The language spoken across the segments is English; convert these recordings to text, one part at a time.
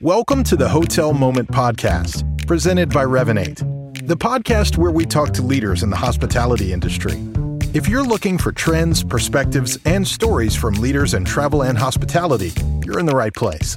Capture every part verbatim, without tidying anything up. Welcome to the Hotel Moment podcast, presented by Revinate, the podcast where we talk to leaders in the hospitality industry. If you're looking for trends, perspectives, and stories from leaders in travel and hospitality, you're in the right place.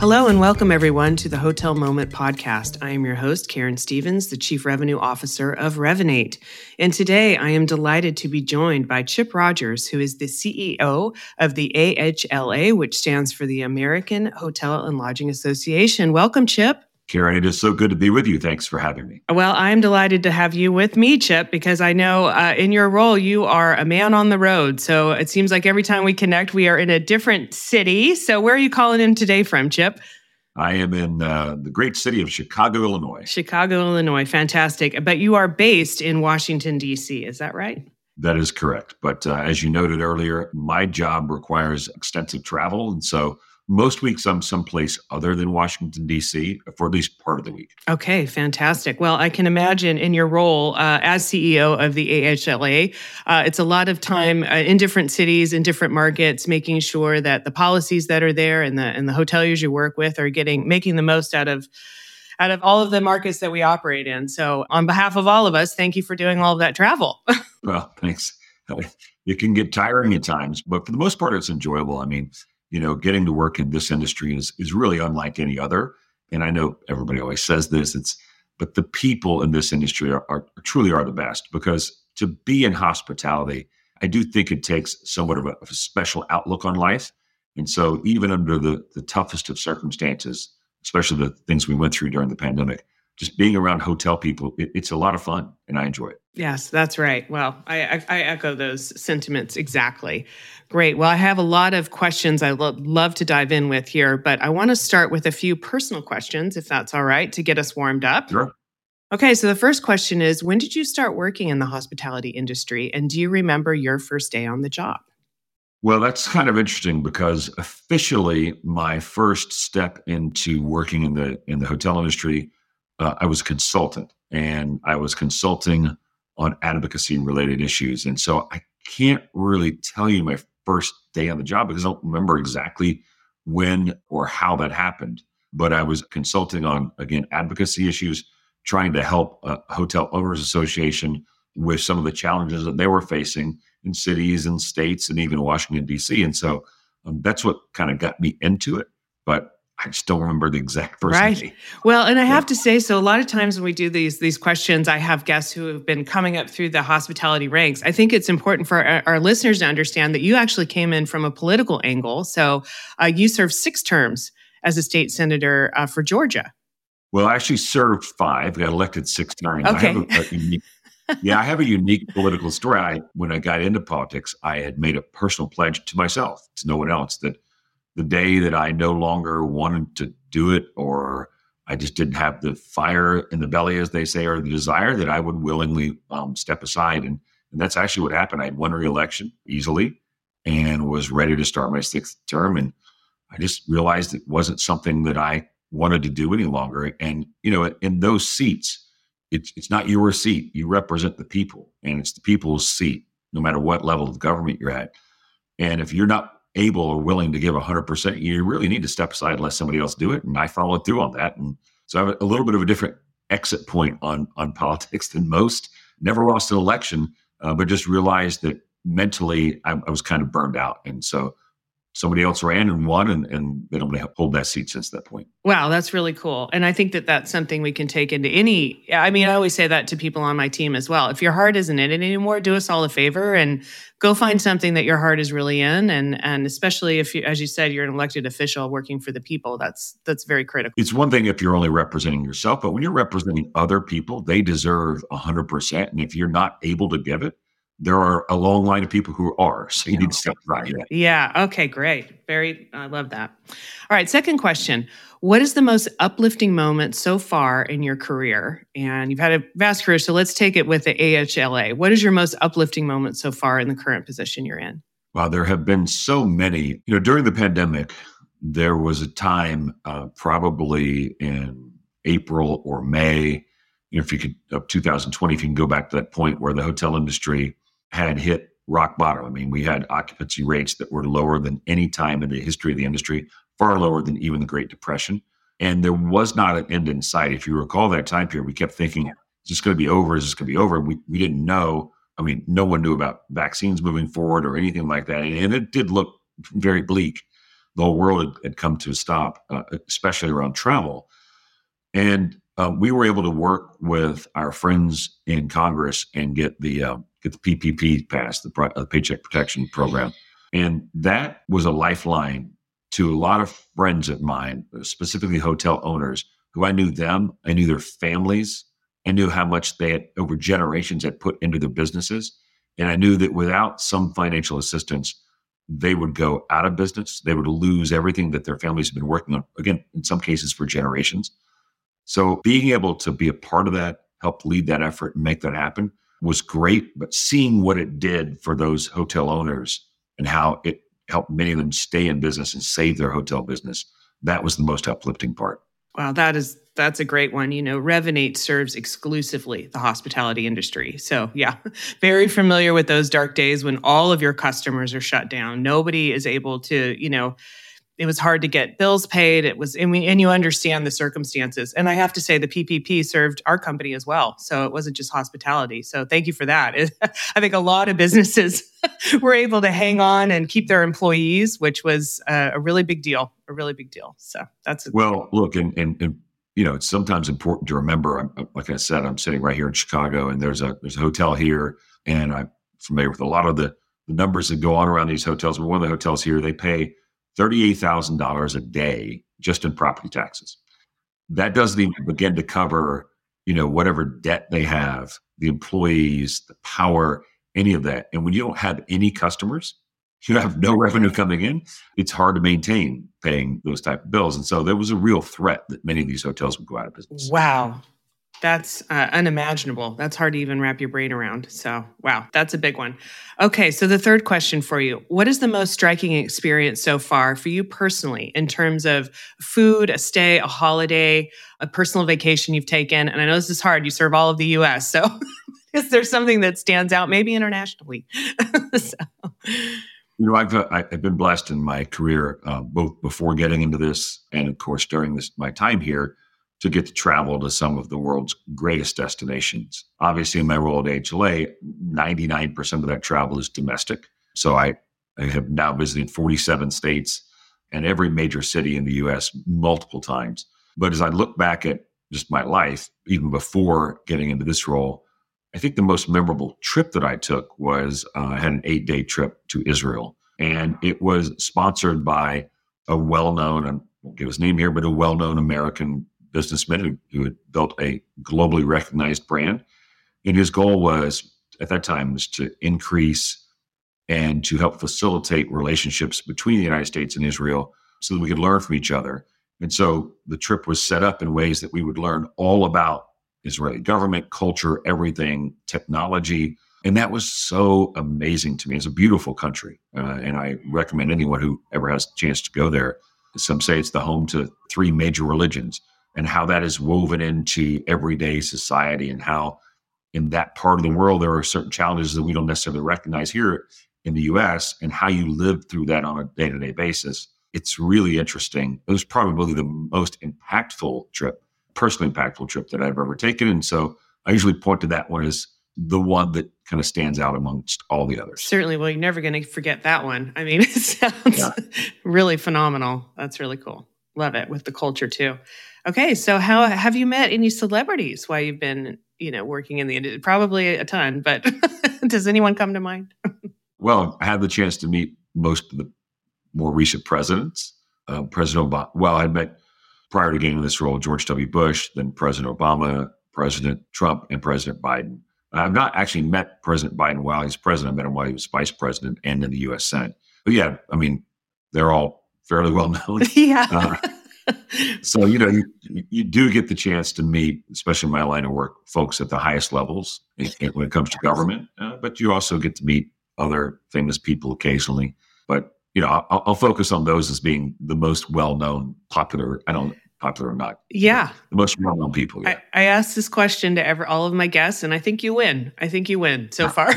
Hello and welcome everyone to the Hotel Moment podcast. I am your host, Karen Stephens, the Chief Revenue Officer of Revinate. And today I am delighted to be joined by Chip Rogers, who is the C E O of the A H L A, which stands for the American Hotel and Lodging Association. Welcome, Chip. Karen, it is so good to be with you. Thanks for having me. Well, I'm delighted to have you with me, Chip, because I know uh, in your role, you are a man on the road. So it seems like every time we connect, we are in a different city. So where are you calling in today from, Chip? I am in uh, the great city of Chicago, Illinois. Chicago, Illinois. Fantastic. But you are based in Washington, D C. Is that right? That is correct. But uh, as you noted earlier, my job requires extensive travel. And so most weeks, I'm someplace other than Washington, D C for at least part of the week. Okay, fantastic. Well, I can imagine in your role uh, as C E O of the A H L A, uh, it's a lot of time uh, in different cities, in different markets, making sure that the policies that are there and the and the hoteliers you work with are getting making the most out of out of all of the markets that we operate in. So on behalf of all of us, thank you for doing all of that travel. Well, thanks. It can get tiring at times, but for the most part, it's enjoyable. I mean, you know, getting to work in this industry is is really unlike any other. And I know everybody always says this, it's but the people in this industry are, are truly are the best, because to be in hospitality, I do think it takes somewhat of a, of a special outlook on life. And so even under the, the toughest of circumstances, especially the things we went through during the pandemic, just being around hotel people, it, it's a lot of fun and I enjoy it. Yes, that's right. Well, I, I, I echo those sentiments exactly. Great. Well, I have a lot of questions I lo- love to dive in with here, but I want to start with a few personal questions, if that's all right, to get us warmed up. Sure. Okay, so the first question is, when did you start working in the hospitality industry? And do you remember your first day on the job? Well, that's kind of interesting because officially my first step into working in the in the hotel industry, Uh, I was a consultant, and I was consulting on advocacy-related issues. And so I can't really tell you my first day on the job because I don't remember exactly when or how that happened. But I was consulting on, again, advocacy issues, trying to help a hotel owners association with some of the challenges that they were facing in cities and states and even Washington, D C. And so um, that's what kind of got me into it. But I just don't remember the exact person. Right. Well, and I have to say, so a lot of times when we do these these questions, I have guests who have been coming up through the hospitality ranks. I think it's important for our, our listeners to understand that you actually came in from a political angle. So uh, you served six terms as a state senator uh, for Georgia. Well, I actually served five. Got elected six times. Okay. I have a, a unique, yeah, I have a unique political story. I, when I got into politics, I had made a personal pledge to myself, to no one else, that the day that I no longer wanted to do it, or I just didn't have the fire in the belly, as they say, or the desire, that I would willingly um, step aside. And, and that's actually what happened. I had won re-election easily and was ready to start my sixth term. And I just realized it wasn't something that I wanted to do any longer. And, you know, in those seats, it's, it's not your seat. You represent the people, and it's the people's seat, no matter what level of government you're at. And if you're not able or willing to give one hundred percent, you really need to step aside and let somebody else do it. And I followed through on that. And so I have a little bit of a different exit point on, on politics than most. Never lost an election, uh, but just realized that mentally I, I was kind of burned out. And so somebody else ran and won, and, and been able to hold that seat since that point. Wow, that's really cool. And I think that that's something we can take into any, I mean, I always say that to people on my team as well. If your heart isn't in it anymore, do us all a favor and go find something that your heart is really in. And and especially if, you, as you said, you're an elected official working for the people, that's that's very critical. It's one thing if you're only representing yourself, but when you're representing other people, they deserve one hundred percent. And if you're not able to give it, there are a long line of people who are, so you need to step right in. Yeah. Okay, great. Very, I love that. All right. Second question. What is the most uplifting moment so far in your career? And you've had a vast career, so let's take it with the A H L A. What is your most uplifting moment so far in the current position you're in? Wow, there have been so many. You know, during the pandemic, there was a time uh, probably in April or May, you know, if you could, of two thousand twenty, if you can go back to that point where the hotel industry had hit rock bottom. I mean, we had occupancy rates that were lower than any time in the history of the industry, far lower than even the Great Depression. And there was not an end in sight. If you recall that time period, we kept thinking, is this going to be over? Is this going to be over? And we, we didn't know. I mean, no one knew about vaccines moving forward or anything like that. And, and it did look very bleak. The whole world had, had come to a stop, uh, especially around travel. And uh, we were able to work with our friends in Congress and get the uh, get the P P P passed, the Pro- uh, Paycheck Protection Program. And that was a lifeline to a lot of friends of mine, specifically hotel owners, who I knew them, I knew their families, I knew how much they had over generations had put into their businesses. And I knew that without some financial assistance, they would go out of business. They would lose everything that their families have been working on, again, in some cases for generations. So being able to be a part of that, help lead that effort and make that happen was great. But seeing what it did for those hotel owners and how it helped many of them stay in business and save their hotel business, that was the most uplifting part. Wow, that is that's a great one. You know, Revinate serves exclusively the hospitality industry. So yeah, very familiar with those dark days when all of your customers are shut down. Nobody is able to, you know, it was hard to get bills paid. It was, and, we, and you understand the circumstances. And I have to say the P P P served our company as well. So it wasn't just hospitality. So thank you for that. It, I think a lot of businesses were able to hang on and keep their employees, which was uh, a really big deal, a really big deal. So that's a- Well, look, and, and, and, you know, it's sometimes important to remember, I'm, like I said, I'm sitting right here in Chicago and there's a, there's a hotel here and I'm familiar with a lot of the, the numbers that go on around these hotels. But one of the hotels here, they pay thirty-eight thousand dollars a day just in property taxes. That doesn't even begin to cover, you know, whatever debt they have, the employees, the power, any of that. And when you don't have any customers, you have no revenue coming in, it's hard to maintain paying those type of bills. And so there was a real threat that many of these hotels would go out of business. Wow. That's uh, unimaginable. That's hard to even wrap your brain around. So, wow, that's a big one. Okay, so the third question for you. What is the most striking experience so far for you personally in terms of food, a stay, a holiday, a personal vacation you've taken? And I know this is hard. You serve all of the U S. So is there something that stands out, maybe internationally? so. You know, I've, uh, I've been blessed in my career, uh, both before getting into this and, of course, during this my time here, to get to travel to some of the world's greatest destinations. Obviously, in my role at A H L A, ninety-nine percent of that travel is domestic. So I, I have now visited forty-seven states and every major city in the U S multiple times. But as I look back at just my life, even before getting into this role, I think the most memorable trip that I took was uh, I had an eight-day trip to Israel. And it was sponsored by a well-known, I won't give his name here, but a well-known American businessman who, who had built a globally recognized brand. And his goal was, at that time, was to increase and to help facilitate relationships between the United States and Israel so that we could learn from each other. And so the trip was set up in ways that we would learn all about Israeli government, culture, everything, technology. And that was so amazing to me. It's a beautiful country. Uh, and I recommend anyone who ever has a chance to go there. Some say it's the home to three major religions, and how that is woven into everyday society, and how in that part of the world, there are certain challenges that we don't necessarily recognize here in the U S, and how you live through that on a day-to-day basis. It's really interesting. It was probably the most impactful trip, personally impactful trip that I've ever taken. And so I usually point to that one as the one that kind of stands out amongst all the others. Certainly. Well, you're never going to forget that one. I mean, it sounds yeah. really phenomenal. That's really cool. Love it with the culture too. Okay, so how have you met any celebrities while you've been, you know, working in the industry? Probably a ton, but does anyone come to mind? Well, I had the chance to meet most of the more recent presidents. Uh, President Obama. Well, I met prior to getting this role George W. Bush, then President Obama, President Trump, and President Biden. I've not actually met President Biden while he's president. I met him while he was vice president and in the U S. Senate. But yeah, I mean, they're all fairly well known. Yeah. Uh, So, you know, you, you do get the chance to meet, especially in my line of work, folks at the highest levels when it comes to government, uh, but you also get to meet other famous people occasionally. But, you know, I'll, I'll focus on those as being the most well-known, popular, I don't know, popular or not. Yeah. The most well-known people. Yeah. I, I asked this question to every, all of my guests, and I think you win. I think you win so far.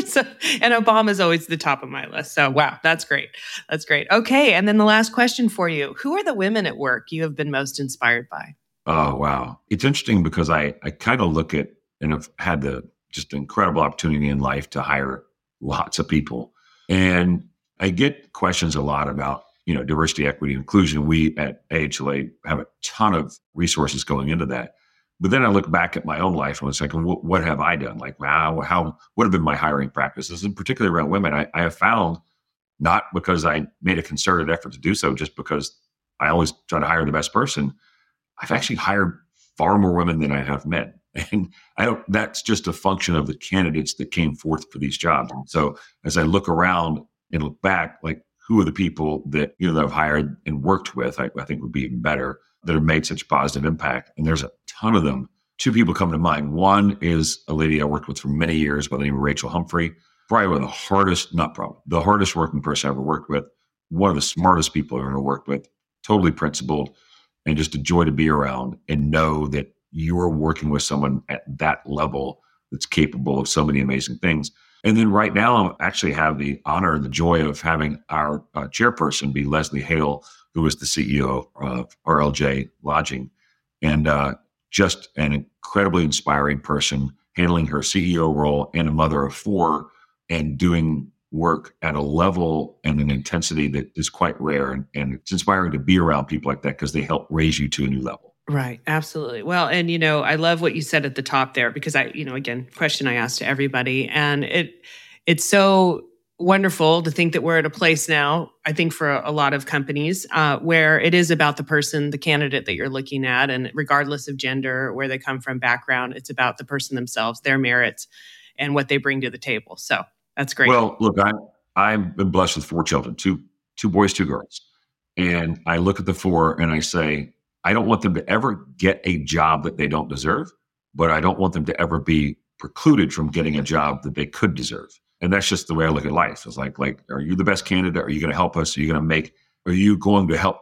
So, and Obama's always the top of my list. So, wow, that's great. That's great. Okay. And then the last question for you. Who are the women at work you have been most inspired by? Oh, wow. It's interesting because I, I kind of look at, and I've had the just incredible opportunity in life to hire lots of people. And I get questions a lot about, you know, diversity, equity, inclusion. We at A H L A have a ton of resources going into that. But then I look back at my own life and it's like, what, what have I done? Like, wow, how, what have been my hiring practices? And particularly around women, I, I have found, not because I made a concerted effort to do so, just because I always try to hire the best person, I've actually hired far more women than I have men. And I don't, that's just a function of the candidates that came forth for these jobs. So as I look around and look back, like, who are the people that, you know, that I've hired and worked with, I, I think would be better, that have made such a positive impact. And there's a ton of them. Two people come to mind. One is a lady I worked with for many years by the name of Rachel Humphrey, probably one of the hardest, not probably, the hardest working person I ever worked with, one of the smartest people I've ever worked with, totally principled, and just a joy to be around and know that you're working with someone at that level that's capable of so many amazing things. And then right now, I actually have the honor and the joy of having our uh, chairperson be Leslie Hale, who is the C E O of R L J Lodging, and uh, just an incredibly inspiring person, handling her C E O role and a mother of four, and doing work at a level and an intensity that is quite rare. And, and it's inspiring to be around people like that because they help raise you to a new level. Right. Absolutely. Well, and, you know, I love what you said at the top there, because I, you know, again, question I asked to everybody, and it, it's so wonderful to think that we're at a place now, I think for a, a lot of companies, uh, where it is about the person, the candidate that you're looking at, and regardless of gender, where they come from, background, it's about the person themselves, their merits, and what they bring to the table. So that's great. Well, look, I, I've been blessed with four children, two, two boys, two girls. And I look at the four and I say, I don't want them to ever get a job that they don't deserve, but I don't want them to ever be precluded from getting a job that they could deserve. And that's just the way I look at life. It's like, like, are you the best candidate? Are you going to help us? Are you going to make, are you going to help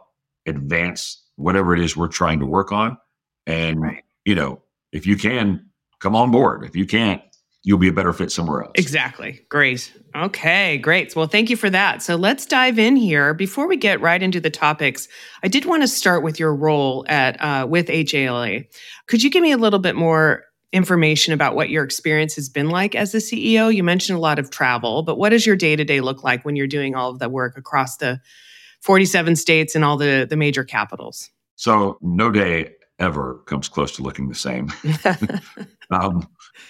advance whatever it is we're trying to work on? And, right. you know, if you can, come on board. If you can't, you'll be a better fit somewhere else. Exactly. Great. Okay, great. Well, thank you for that. So let's dive in here. Before we get right into the topics, I did want to start with your role at uh, with A H L A. Could you give me a little bit more information about what your experience has been like as the C E O? You mentioned a lot of travel, but what does your day-to-day look like when you're doing all of the work across the forty-seven states and all the, the major capitals? So no day ever comes close to looking the same. um,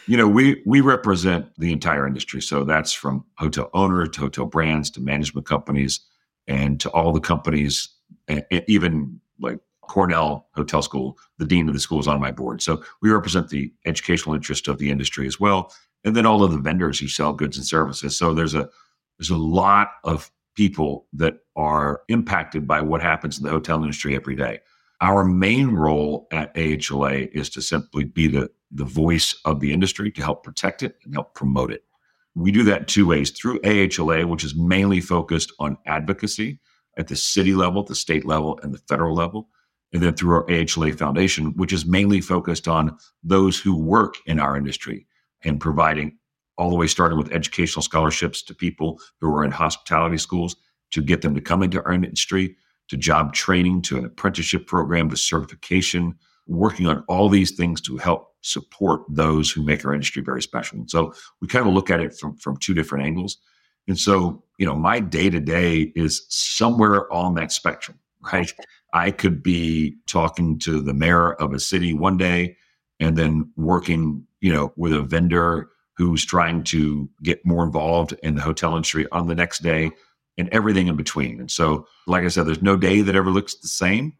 you know, we we represent the entire industry. So that's from hotel owners to hotel brands to management companies and to all the companies, and even like Cornell Hotel School, the dean of the school is on my board. So we represent the educational interest of the industry as well. And then all of the vendors who sell goods and services. So there's a there's a lot of people that are impacted by what happens in the hotel industry every day. Our main role at A H L A is to simply be the, the voice of the industry, to help protect it and help promote it. We do that two ways: through A H L A, which is mainly focused on advocacy at the city level, the state level, and the federal level. And then through our A H L A Foundation, which is mainly focused on those who work in our industry and providing, all the way starting with educational scholarships to people who are in hospitality schools to get them to come into our industry, to job training, to an apprenticeship program, to certification, working on all these things to help support those who make our industry very special. And so we kind of look at it from, from two different angles. And so, you know, my day-to-day is somewhere on that spectrum, right? I could be talking to the mayor of a city one day and then working, you know, with a vendor who's trying to get more involved in the hotel industry on the next day, and everything in between. And so, like I said, there's no day that ever looks the same.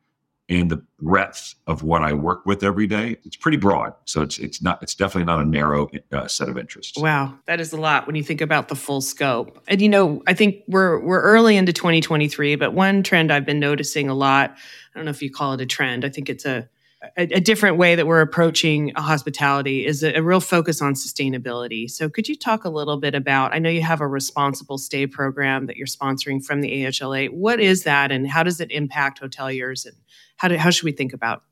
And the breadth of what I work with every day, it's pretty broad. So it's it's not it's definitely not a narrow uh, set of interests. Wow, that is a lot when you think about the full scope. And you know, I think we're we're early into twenty twenty-three, but one trend I've been noticing a lot, I don't know if you call it a trend, I think it's a a, a different way that we're approaching hospitality, is a, a real focus on sustainability. So could you talk a little bit about, I know you have a Responsible Stay program that you're sponsoring from the A H L A. What is that and how does it impact hoteliers, and how do, how should we think about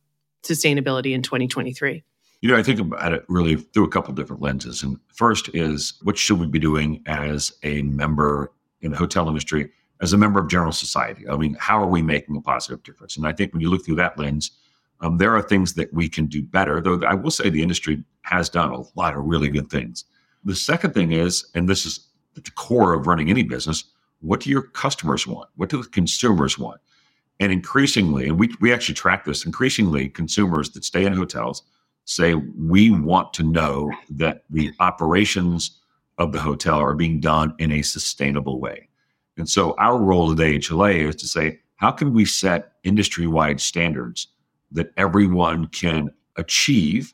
sustainability in twenty twenty-three? You know, I think about it really through a couple of different lenses. And first is, what should we be doing as a member in the hotel industry, as a member of general society? I mean, how are we making a positive difference? And I think when you look through that lens, um, there are things that we can do better, though I will say the industry has done a lot of really good things. The second thing is, and this is at the core of running any business, what do your customers want? What do the consumers want? And increasingly, and we we actually track this, increasingly consumers that stay in hotels say, we want to know that the operations of the hotel are being done in a sustainable way. And so our role today at H L A is to say, how can we set industry-wide standards that everyone can achieve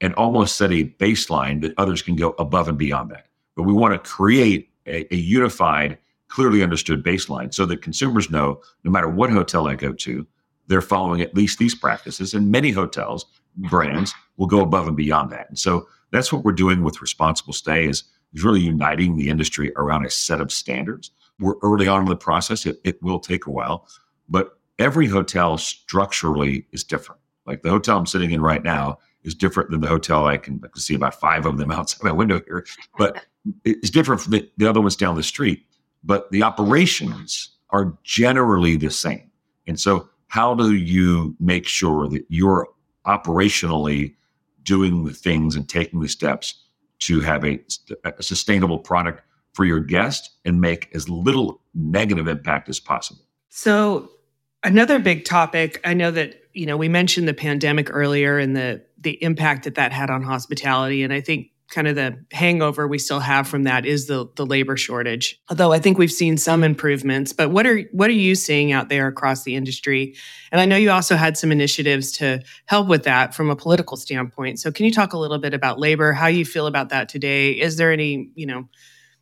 and almost set a baseline that others can go above and beyond that? But we want to create a, a unified, clearly understood baseline so that consumers know no matter what hotel I go to, they're following at least these practices, and many hotels, brands will go above and beyond that. And so that's what we're doing with Responsible Stay is, is really uniting the industry around a set of standards. We're early on in the process. It, it will take a while, but every hotel structurally is different. Like the hotel I'm sitting in right now is different than the hotel. I can, I can see about five of them outside my window here, but it's different from the, the other ones down the street, but the operations are generally the same. And so how do you make sure that you're operationally doing the things and taking the steps to have a, a sustainable product for your guest and make as little negative impact as possible? So another big topic, I know that, you know, we mentioned the pandemic earlier and the the impact that that had on hospitality. And I think kind of the hangover we still have from that is the the labor shortage. Although I think we've seen some improvements, but what are what are you seeing out there across the industry? And I know you also had some initiatives to help with that from a political standpoint. So can you talk a little bit about labor, how you feel about that today? Is there any, you know,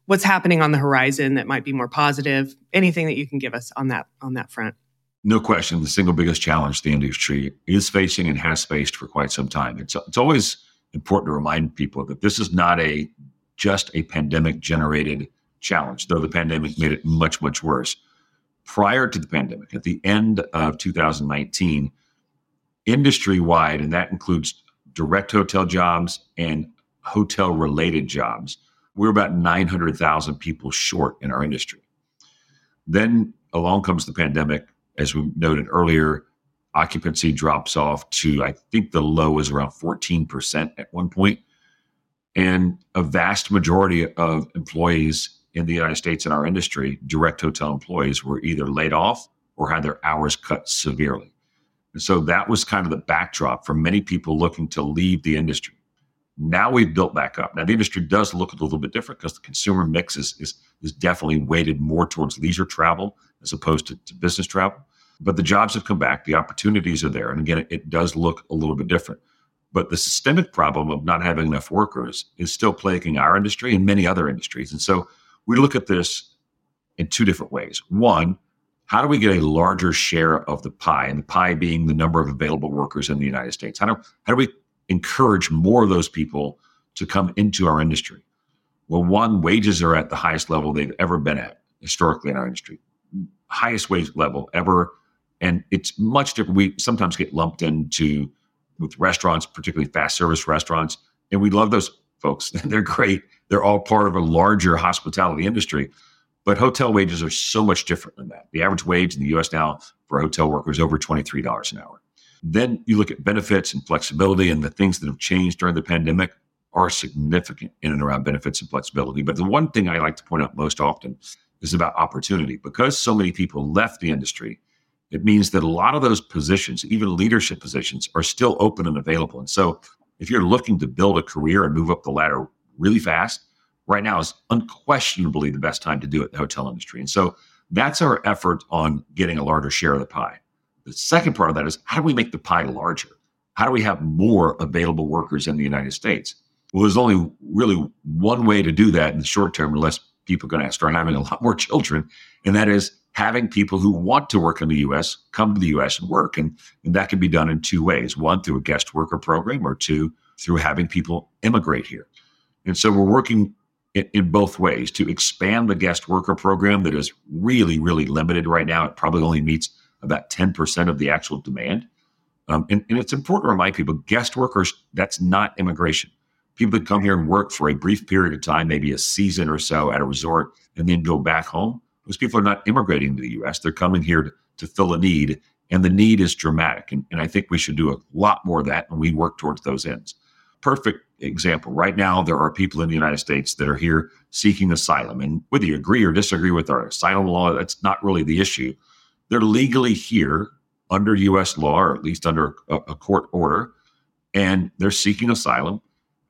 what's happening on the horizon that might be more positive? Anything that you can give us on that on that front? No question, the single biggest challenge the industry is facing and has faced for quite some time. It's it's always important to remind people that this is not a just a pandemic-generated challenge, though the pandemic made it much, much worse. Prior to the pandemic, at the end of two thousand nineteen, industry-wide, and that includes direct hotel jobs and hotel-related jobs, we're about nine hundred thousand people short in our industry. Then along comes the pandemic. As we noted earlier, occupancy drops off to, I think the low was around fourteen percent at one point. And a vast majority of employees in the United States in our industry, direct hotel employees, were either laid off or had their hours cut severely. And so that was kind of the backdrop for many people looking to leave the industry. Now we've built back up. Now the industry does look a little bit different because the consumer mix is, is, is definitely weighted more towards leisure travel as opposed to, to business travel. But the jobs have come back, the opportunities are there. And again, it, it does look a little bit different. But the systemic problem of not having enough workers is still plaguing our industry and many other industries. And so we look at this in two different ways. One, how do we get a larger share of the pie? And the pie being the number of available workers in the United States. How do, how do we encourage more of those people to come into our industry? Well, one, wages are at the highest level they've ever been at historically in our industry. Highest wage level ever. And it's much different. We sometimes get lumped into with restaurants, particularly fast service restaurants. And we love those folks. They're great. They're all part of a larger hospitality industry. But hotel wages are so much different than that. The average wage in the U S now for hotel workers is over twenty-three dollars an hour. Then you look at benefits and flexibility, and the things that have changed during the pandemic are significant in and around benefits and flexibility. But the one thing I like to point out most often is about opportunity. Because so many people left the industry, it means that a lot of those positions, even leadership positions, are still open and available. And so if you're looking to build a career and move up the ladder really fast, right now is unquestionably the best time to do it in the hotel industry. And so that's our effort on getting a larger share of the pie. The second part of that is, how do we make the pie larger? How do we have more available workers in the United States? Well, there's only really one way to do that in the short term, unless people are going to start having a lot more children, and that is having people who want to work in the U S come to the U S and work. And, and that can be done in two ways. One, through a guest worker program, or two, through having people immigrate here. And so we're working in, in both ways to expand the guest worker program that is really, really limited right now. It probably only meets about ten percent of the actual demand. Um, and, and it's important to remind people, guest workers, that's not immigration. People that come here and work for a brief period of time, maybe a season or so at a resort, and then go back home. Those people are not immigrating to the U S. They're coming here to, to fill a need, and the need is dramatic. And, and I think we should do a lot more of that, and we work towards those ends. Perfect example. Right now, there are people in the United States that are here seeking asylum. And whether you agree or disagree with our asylum law, that's not really the issue. They're legally here under U S law, or at least under a, a court order, and they're seeking asylum.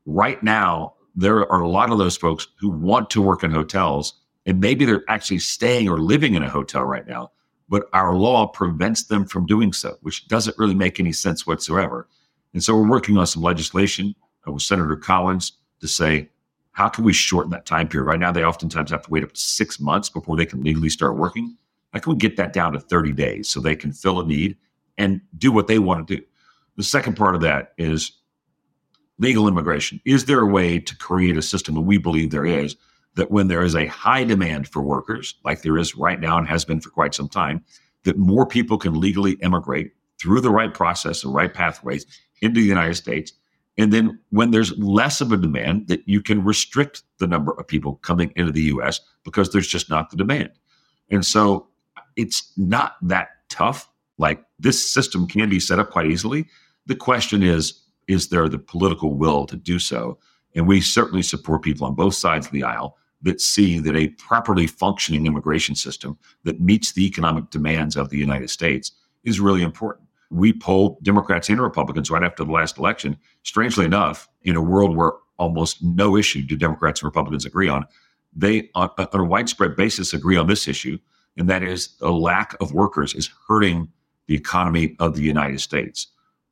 Right now, there are a lot of those folks who want to work in hotels, and maybe they're actually staying or living in a hotel right now, but our law prevents them from doing so, which doesn't really make any sense whatsoever. And so we're working on some legislation with Senator Collins to say, how can we shorten that time period? Right now, they oftentimes have to wait up to six months before they can legally start working. How can we get that down to thirty days so they can fill a need and do what they want to do? The second part of that is legal immigration. Is there a way to create a system, and we believe there is, that when there is a high demand for workers, like there is right now and has been for quite some time, that more people can legally immigrate through the right process and right pathways into the United States? And then when there's less of a demand, that you can restrict the number of people coming into the U S because there's just not the demand. And so it's not that tough. Like, this system can be set up quite easily. The question is, is there the political will to do so? And we certainly support people on both sides of the aisle that see that a properly functioning immigration system that meets the economic demands of the United States is really important. We polled Democrats and Republicans right after the last election. Strangely enough, in a world where almost no issue do Democrats and Republicans agree on, they, on a widespread basis, agree on this issue, and that is a lack of workers is hurting the economy of the United States.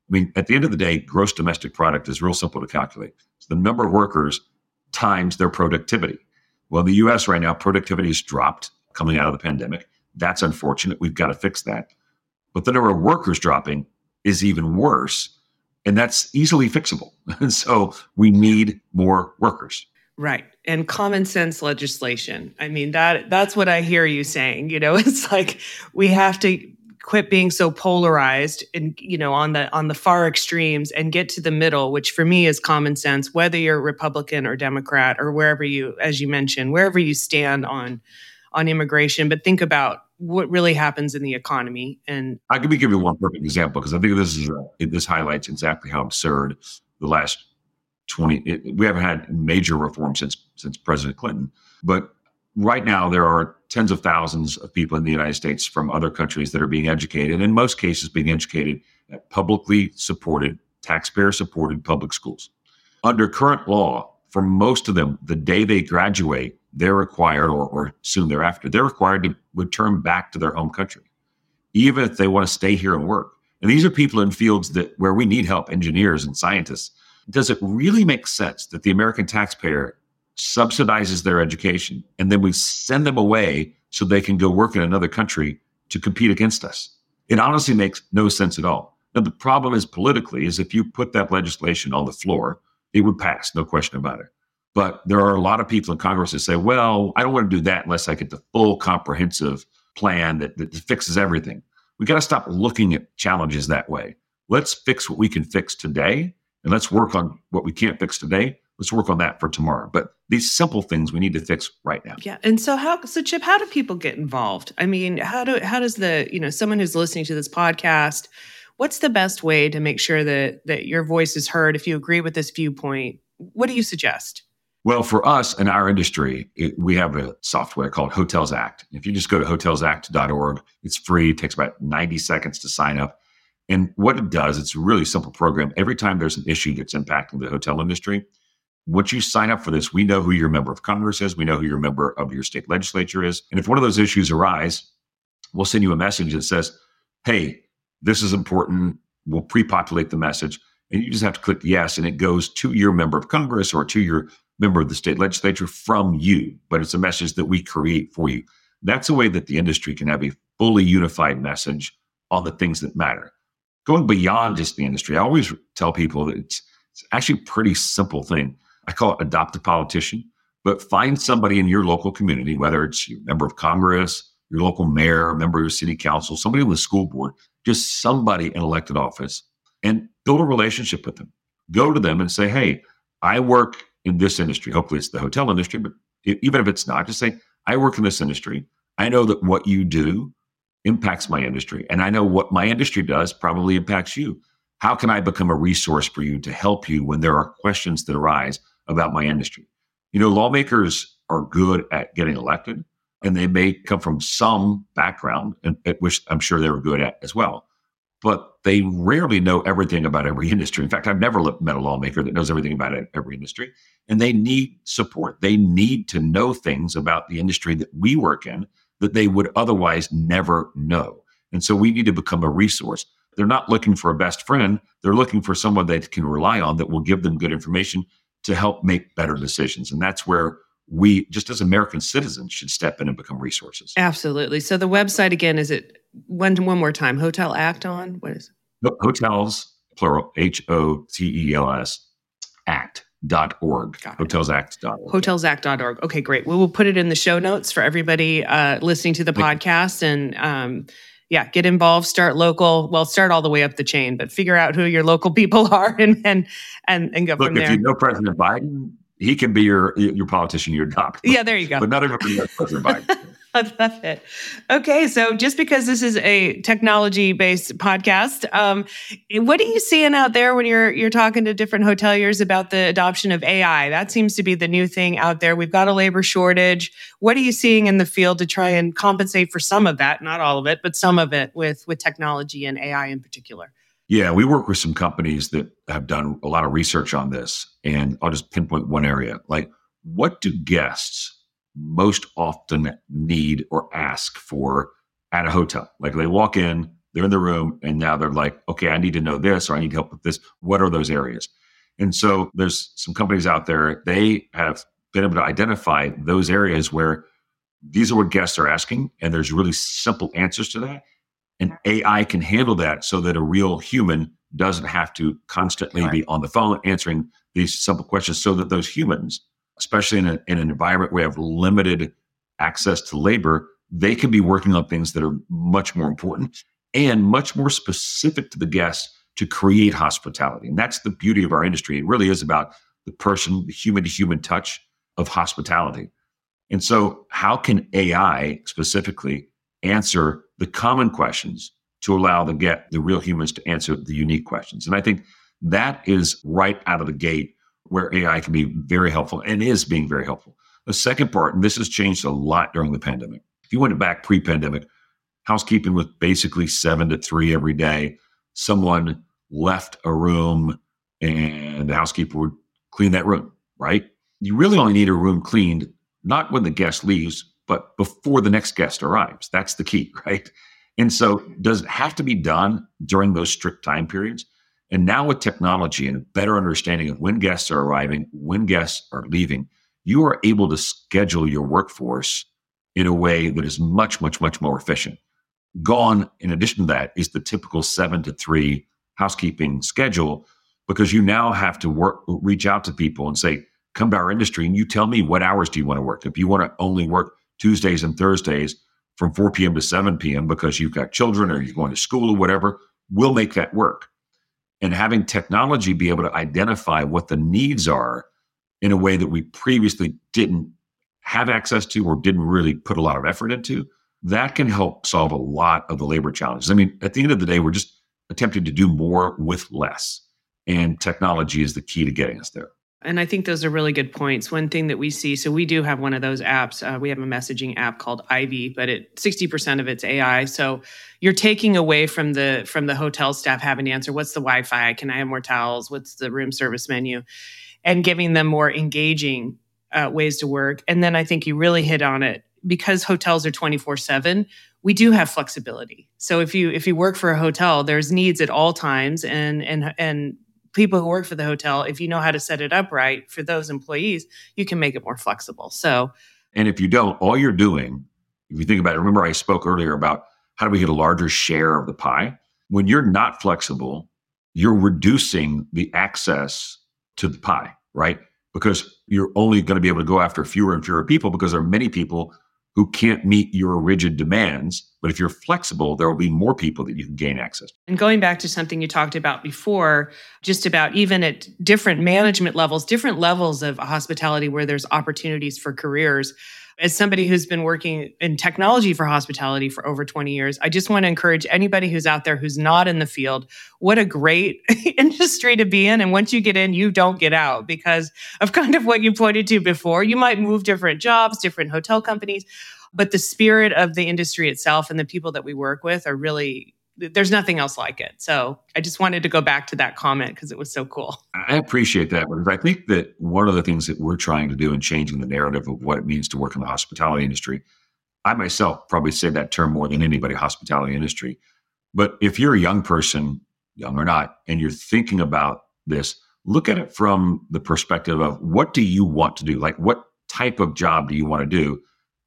I mean, at the end of the day, gross domestic product is real simple to calculate. It's the number of workers times their productivity. Well, in the U S right now, productivity has dropped coming out of the pandemic. That's unfortunate. We've got to fix that. But the number of workers dropping is even worse, and that's easily fixable. And so we need more workers. Right. And common sense legislation. I mean, that that's what I hear you saying. You know, it's like we have to quit being so polarized and, you know, on the on the far extremes and get to the middle, which for me is common sense, whether you're Republican or Democrat or wherever you, as you mentioned, wherever you stand on on immigration. But think about what really happens in the economy. And I could give you one perfect example, because I think this is this highlights exactly how absurd the last twenty. It, we haven't had major reform since since President Clinton, but right now, there are tens of thousands of people in the United States from other countries that are being educated, and in most cases being educated at publicly supported, taxpayer-supported public schools. Under current law, for most of them, the day they graduate, they're required, or, or soon thereafter, they're required to return back to their home country, even if they want to stay here and work. And these are people in fields that where we need help, engineers and scientists. Does it really make sense that the American taxpayer subsidizes their education, and then we send them away so they can go work in another country to compete against us? It honestly makes no sense at all. Now, the problem is politically, is if you put that legislation on the floor, it would pass, no question about it. But there are a lot of people in Congress that say, well, I don't want to do that unless I get the full comprehensive plan that, that fixes everything. We got to stop looking at challenges that way. Let's fix what we can fix today, and let's work on what we can't fix today. Let's work on that for tomorrow. But these simple things we need to fix right now. Yeah. And so how, so Chip, how do people get involved? I mean, how do, how does the, you know, someone who's listening to this podcast, what's the best way to make sure that, that your voice is heard? If you agree with this viewpoint, what do you suggest? Well, for us in our industry, it, we have a software called Hotels Act. If you just go to hotels act dot org, it's free. It takes about ninety seconds to sign up. And what it does, it's a really simple program. Every time there's an issue that's impacting the hotel industry, once you sign up for this, we know who your member of Congress is. We know who your member of your state legislature is. And if one of those issues arise, we'll send you a message that says, hey, this is important. We'll pre-populate the message. And you just have to click yes, and it goes to your member of Congress or to your member of the state legislature from you. But it's a message that we create for you. That's a way that the industry can have a fully unified message on the things that matter. Going beyond just the industry, I always tell people that it's, it's actually a pretty simple thing. I call it adopt a politician, but find somebody in your local community, whether it's your member of Congress, your local mayor, member of your city council, somebody on the school board, just somebody in elected office and build a relationship with them. Go to them and say, hey, I work in this industry. Hopefully it's the hotel industry, but even if it's not, just say, I work in this industry. I know that what you do impacts my industry, and I know what my industry does probably impacts you. How can I become a resource for you to help you when there are questions that arise about my industry? You know, lawmakers are good at getting elected, and they may come from some background, and, at which I'm sure they were good at as well, but they rarely know everything about every industry. In fact, I've never met a lawmaker that knows everything about every industry, and they need support. They need to know things about the industry that we work in that they would otherwise never know. And so we need to become a resource. They're not looking for a best friend. They're looking for someone they can rely on that will give them good information to help make better decisions. And that's where we, just as American citizens, should step in and become resources. Absolutely. So the website, again, is it one one more time, Hotel Act on? What is it? Hotels, plural, H O T E L S, act. Dot org. hotels act dot org. hotels act dot org. Okay, great. We will put it in the show notes for everybody uh, listening to the Thank podcast. You. And um, yeah, get involved, start local. Well, start all the way up the chain, but figure out who your local people are and and, and, and go Look, from there. Look, if you know President Biden, he can be your your politician you adopt. Yeah, there you go. But not everybody knows President Biden. I love it. Okay, so just because this is a technology-based podcast, um, what are you seeing out there when you're you're talking to different hoteliers about the adoption of A I? That seems to be the new thing out there. We've got a labor shortage. What are you seeing in the field to try and compensate for some of that, not all of it, but some of it with, with technology and A I in particular? Yeah, we work with some companies that have done a lot of research on this, and I'll just pinpoint one area. Like, what do guests most often need or ask for at a hotel? Like, they walk in, they're in the room, and now they're like, okay, I need to know this, or I need help with this. What are those areas? And so there's some companies out there, they have been able to identify those areas where these are what guests are asking, and there's really simple answers to that. And A I can handle that so that a real human doesn't have to constantly Right. be on the phone answering these simple questions, so that those humans, especially in, a, in an environment where we have limited access to labor, they can be working on things that are much more important and much more specific to the guest to create hospitality. And that's the beauty of our industry. It really is about the person, the human-to-human touch of hospitality. And so how can A I specifically answer the common questions to allow the get the real humans to answer the unique questions? And I think that is right out of the gate where A I can be very helpful and is being very helpful. The second part, and this has changed a lot during the pandemic. If you went back pre-pandemic, housekeeping was basically seven to three every day. Someone left a room and the housekeeper would clean that room, right? You really only need a room cleaned, not when the guest leaves, but before the next guest arrives. That's the key, right? And so does it have to be done during those strict time periods? And now with technology and a better understanding of when guests are arriving, when guests are leaving, you are able to schedule your workforce in a way that is much, much, much more efficient. Gone, in addition to that, is the typical seven to three housekeeping schedule, because you now have to work, reach out to people and say, come to our industry and you tell me what hours do you want to work. If you want to only work Tuesdays and Thursdays from four p.m. to seven p.m. because you've got children or you're going to school or whatever, we'll make that work. And having technology be able to identify what the needs are in a way that we previously didn't have access to or didn't really put a lot of effort into, that can help solve a lot of the labor challenges. I mean, at the end of the day, we're just attempting to do more with less. And technology is the key to getting us there. And I think those are really good points. One thing that we see, so we do have one of those apps. Uh, we have a messaging app called Ivy, but it sixty percent of it's A I. So you're taking away from the from the hotel staff having to answer, what's the Wi-Fi? Can I have more towels? What's the room service menu? And giving them more engaging uh, ways to work. And then I think you really hit on it. Because hotels are twenty-four seven, we do have flexibility. So if you if you work for a hotel, there's needs at all times, and and and. people who work for the hotel, if you know how to set it up right for those employees, you can make it more flexible. So, and if you don't, all you're doing, if you think about it, remember I spoke earlier about how do we get a larger share of the pie? When you're not flexible, you're reducing the access to the pie, right? Because you're only going to be able to go after fewer and fewer people because there are many people who can't meet your rigid demands. But if you're flexible, there will be more people that you can gain access to. And going back to something you talked about before, just about even at different management levels, different levels of hospitality where there's opportunities for careers. As somebody who's been working in technology for hospitality for over twenty years, I just want to encourage anybody who's out there who's not in the field, what a great industry to be in. And once you get in, you don't get out because of kind of what you pointed to before. You might move different jobs, different hotel companies, but the spirit of the industry itself and the people that we work with are really, there's nothing else like it. So I just wanted to go back to that comment because it was so cool. I appreciate that, because I think that one of the things that we're trying to do in changing the narrative of what it means to work in the hospitality industry, I myself probably say that term more than anybody, hospitality industry. But if you're a young person, young or not, and you're thinking about this, look at it from the perspective of what do you want to do? Like, what type of job do you want to do?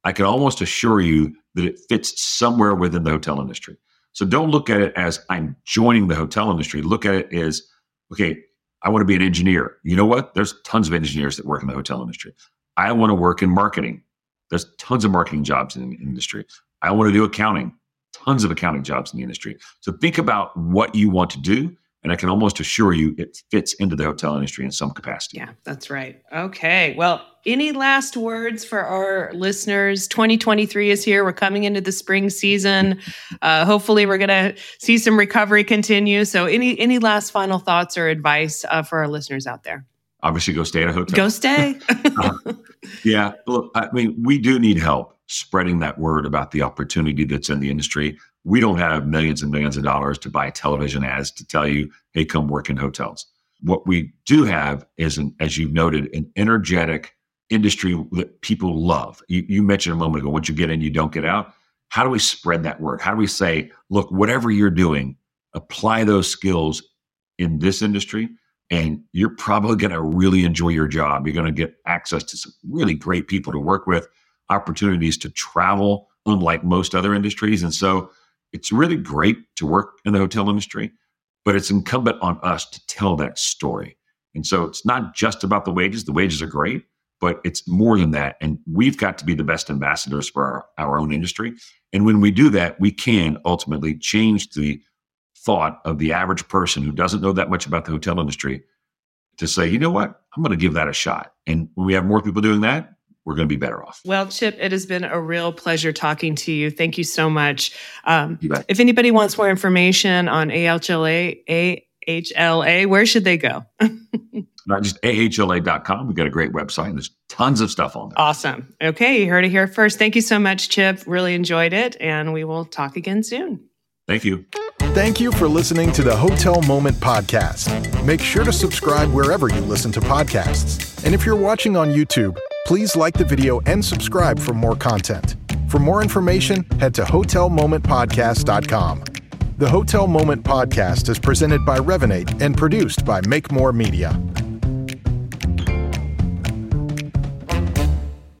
I can almost assure you that it fits somewhere within the hotel industry. So don't look at it as I'm joining the hotel industry. Look at it as, okay, I want to be an engineer. You know what? There's tons of engineers that work in the hotel industry. I want to work in marketing. There's tons of marketing jobs in the industry. I want to do accounting. Tons of accounting jobs in the industry. So think about what you want to do. And I can almost assure you it fits into the hotel industry in some capacity. Yeah, that's right. Okay. Well, any last words for our listeners? twenty twenty-three is here. We're coming into the spring season. Uh, hopefully we're going to see some recovery continue. So any any last final thoughts or advice uh, for our listeners out there? Obviously, go stay at a hotel. Go stay. uh, yeah. Look, I mean, we do need help spreading that word about the opportunity that's in the industry. We don't have millions and millions of dollars to buy television ads to tell you, hey, come work in hotels. What we do have is, an, as you've noted, an energetic industry that people love. You, you mentioned a moment ago, once you get in, you don't get out. How do we spread that word? How do we say, look, whatever you're doing, apply those skills in this industry, and you're probably going to really enjoy your job. You're going to get access to some really great people to work with, opportunities to travel, unlike most other industries. And so it's really great to work in the hotel industry, but it's incumbent on us to tell that story. And so it's not just about the wages. The wages are great, but it's more than that. And we've got to be the best ambassadors for our, our own industry. And when we do that, we can ultimately change the thought of the average person who doesn't know that much about the hotel industry to say, you know what, I'm going to give that a shot. And when we have more people doing that, we're going to be better off. Well, Chip, it has been a real pleasure talking to you. Thank you so much. Um, you bet. If anybody wants more information on A H L A, A H L A, where should they go? Not just A H L A dot com. We've got a great website and there's tons of stuff on there. Awesome. Okay. You heard it here first. Thank you so much, Chip. Really enjoyed it. And we will talk again soon. Thank you. Thank you for listening to the Hotel Moment podcast. Make sure to subscribe wherever you listen to podcasts. And if you're watching on YouTube, please like the video and subscribe for more content. For more information, head to hotel moment podcast dot com. The Hotel Moment podcast is presented by Revinate and produced by Make More Media.